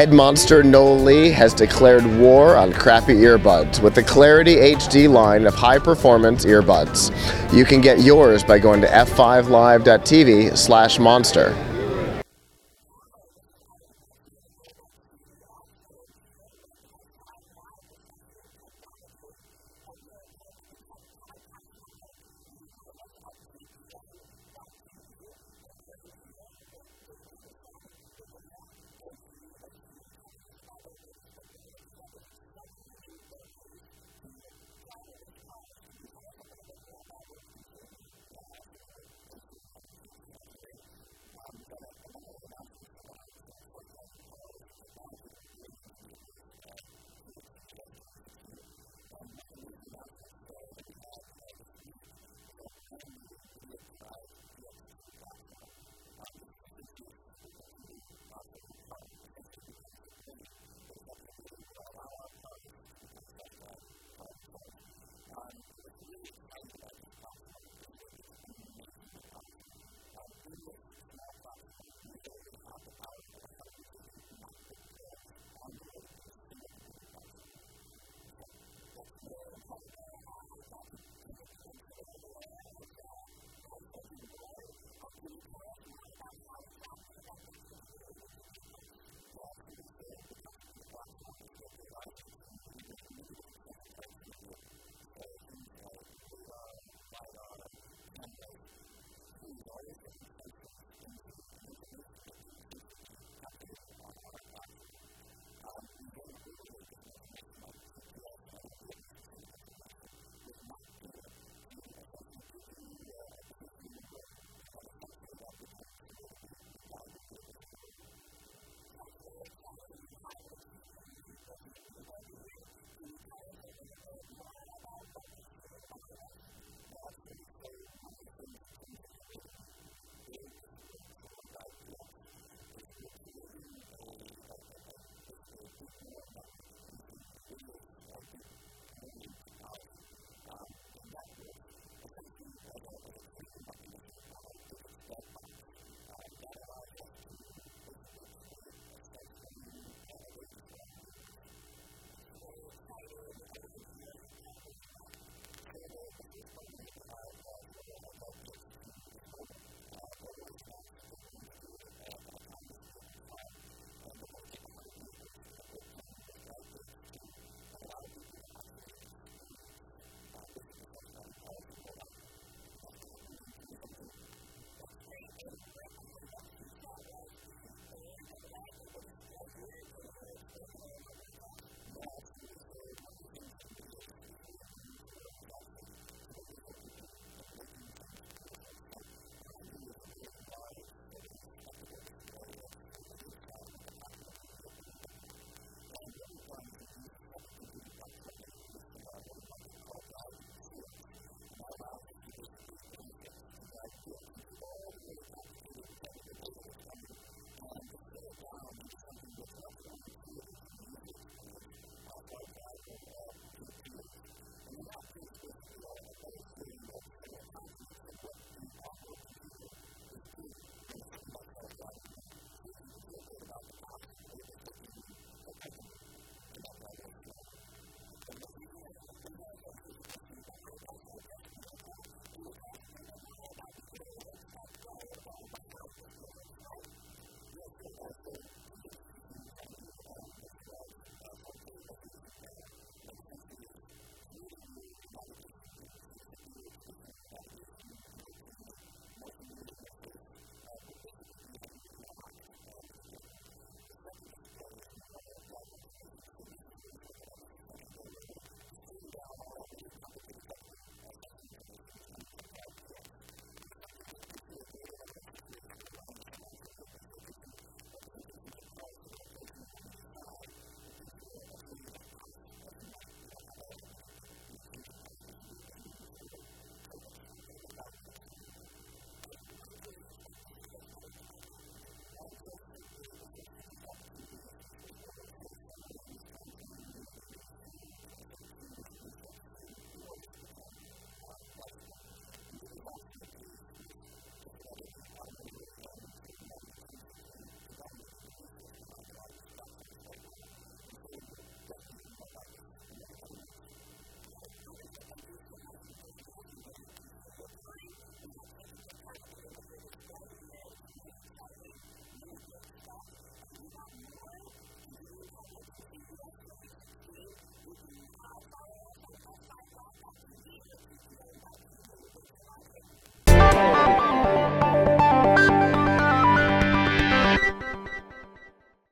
Head monster Noel Lee has declared war on crappy earbuds with the Clarity HD line of high-performance earbuds. You can get yours by going to f5live.tv/monster.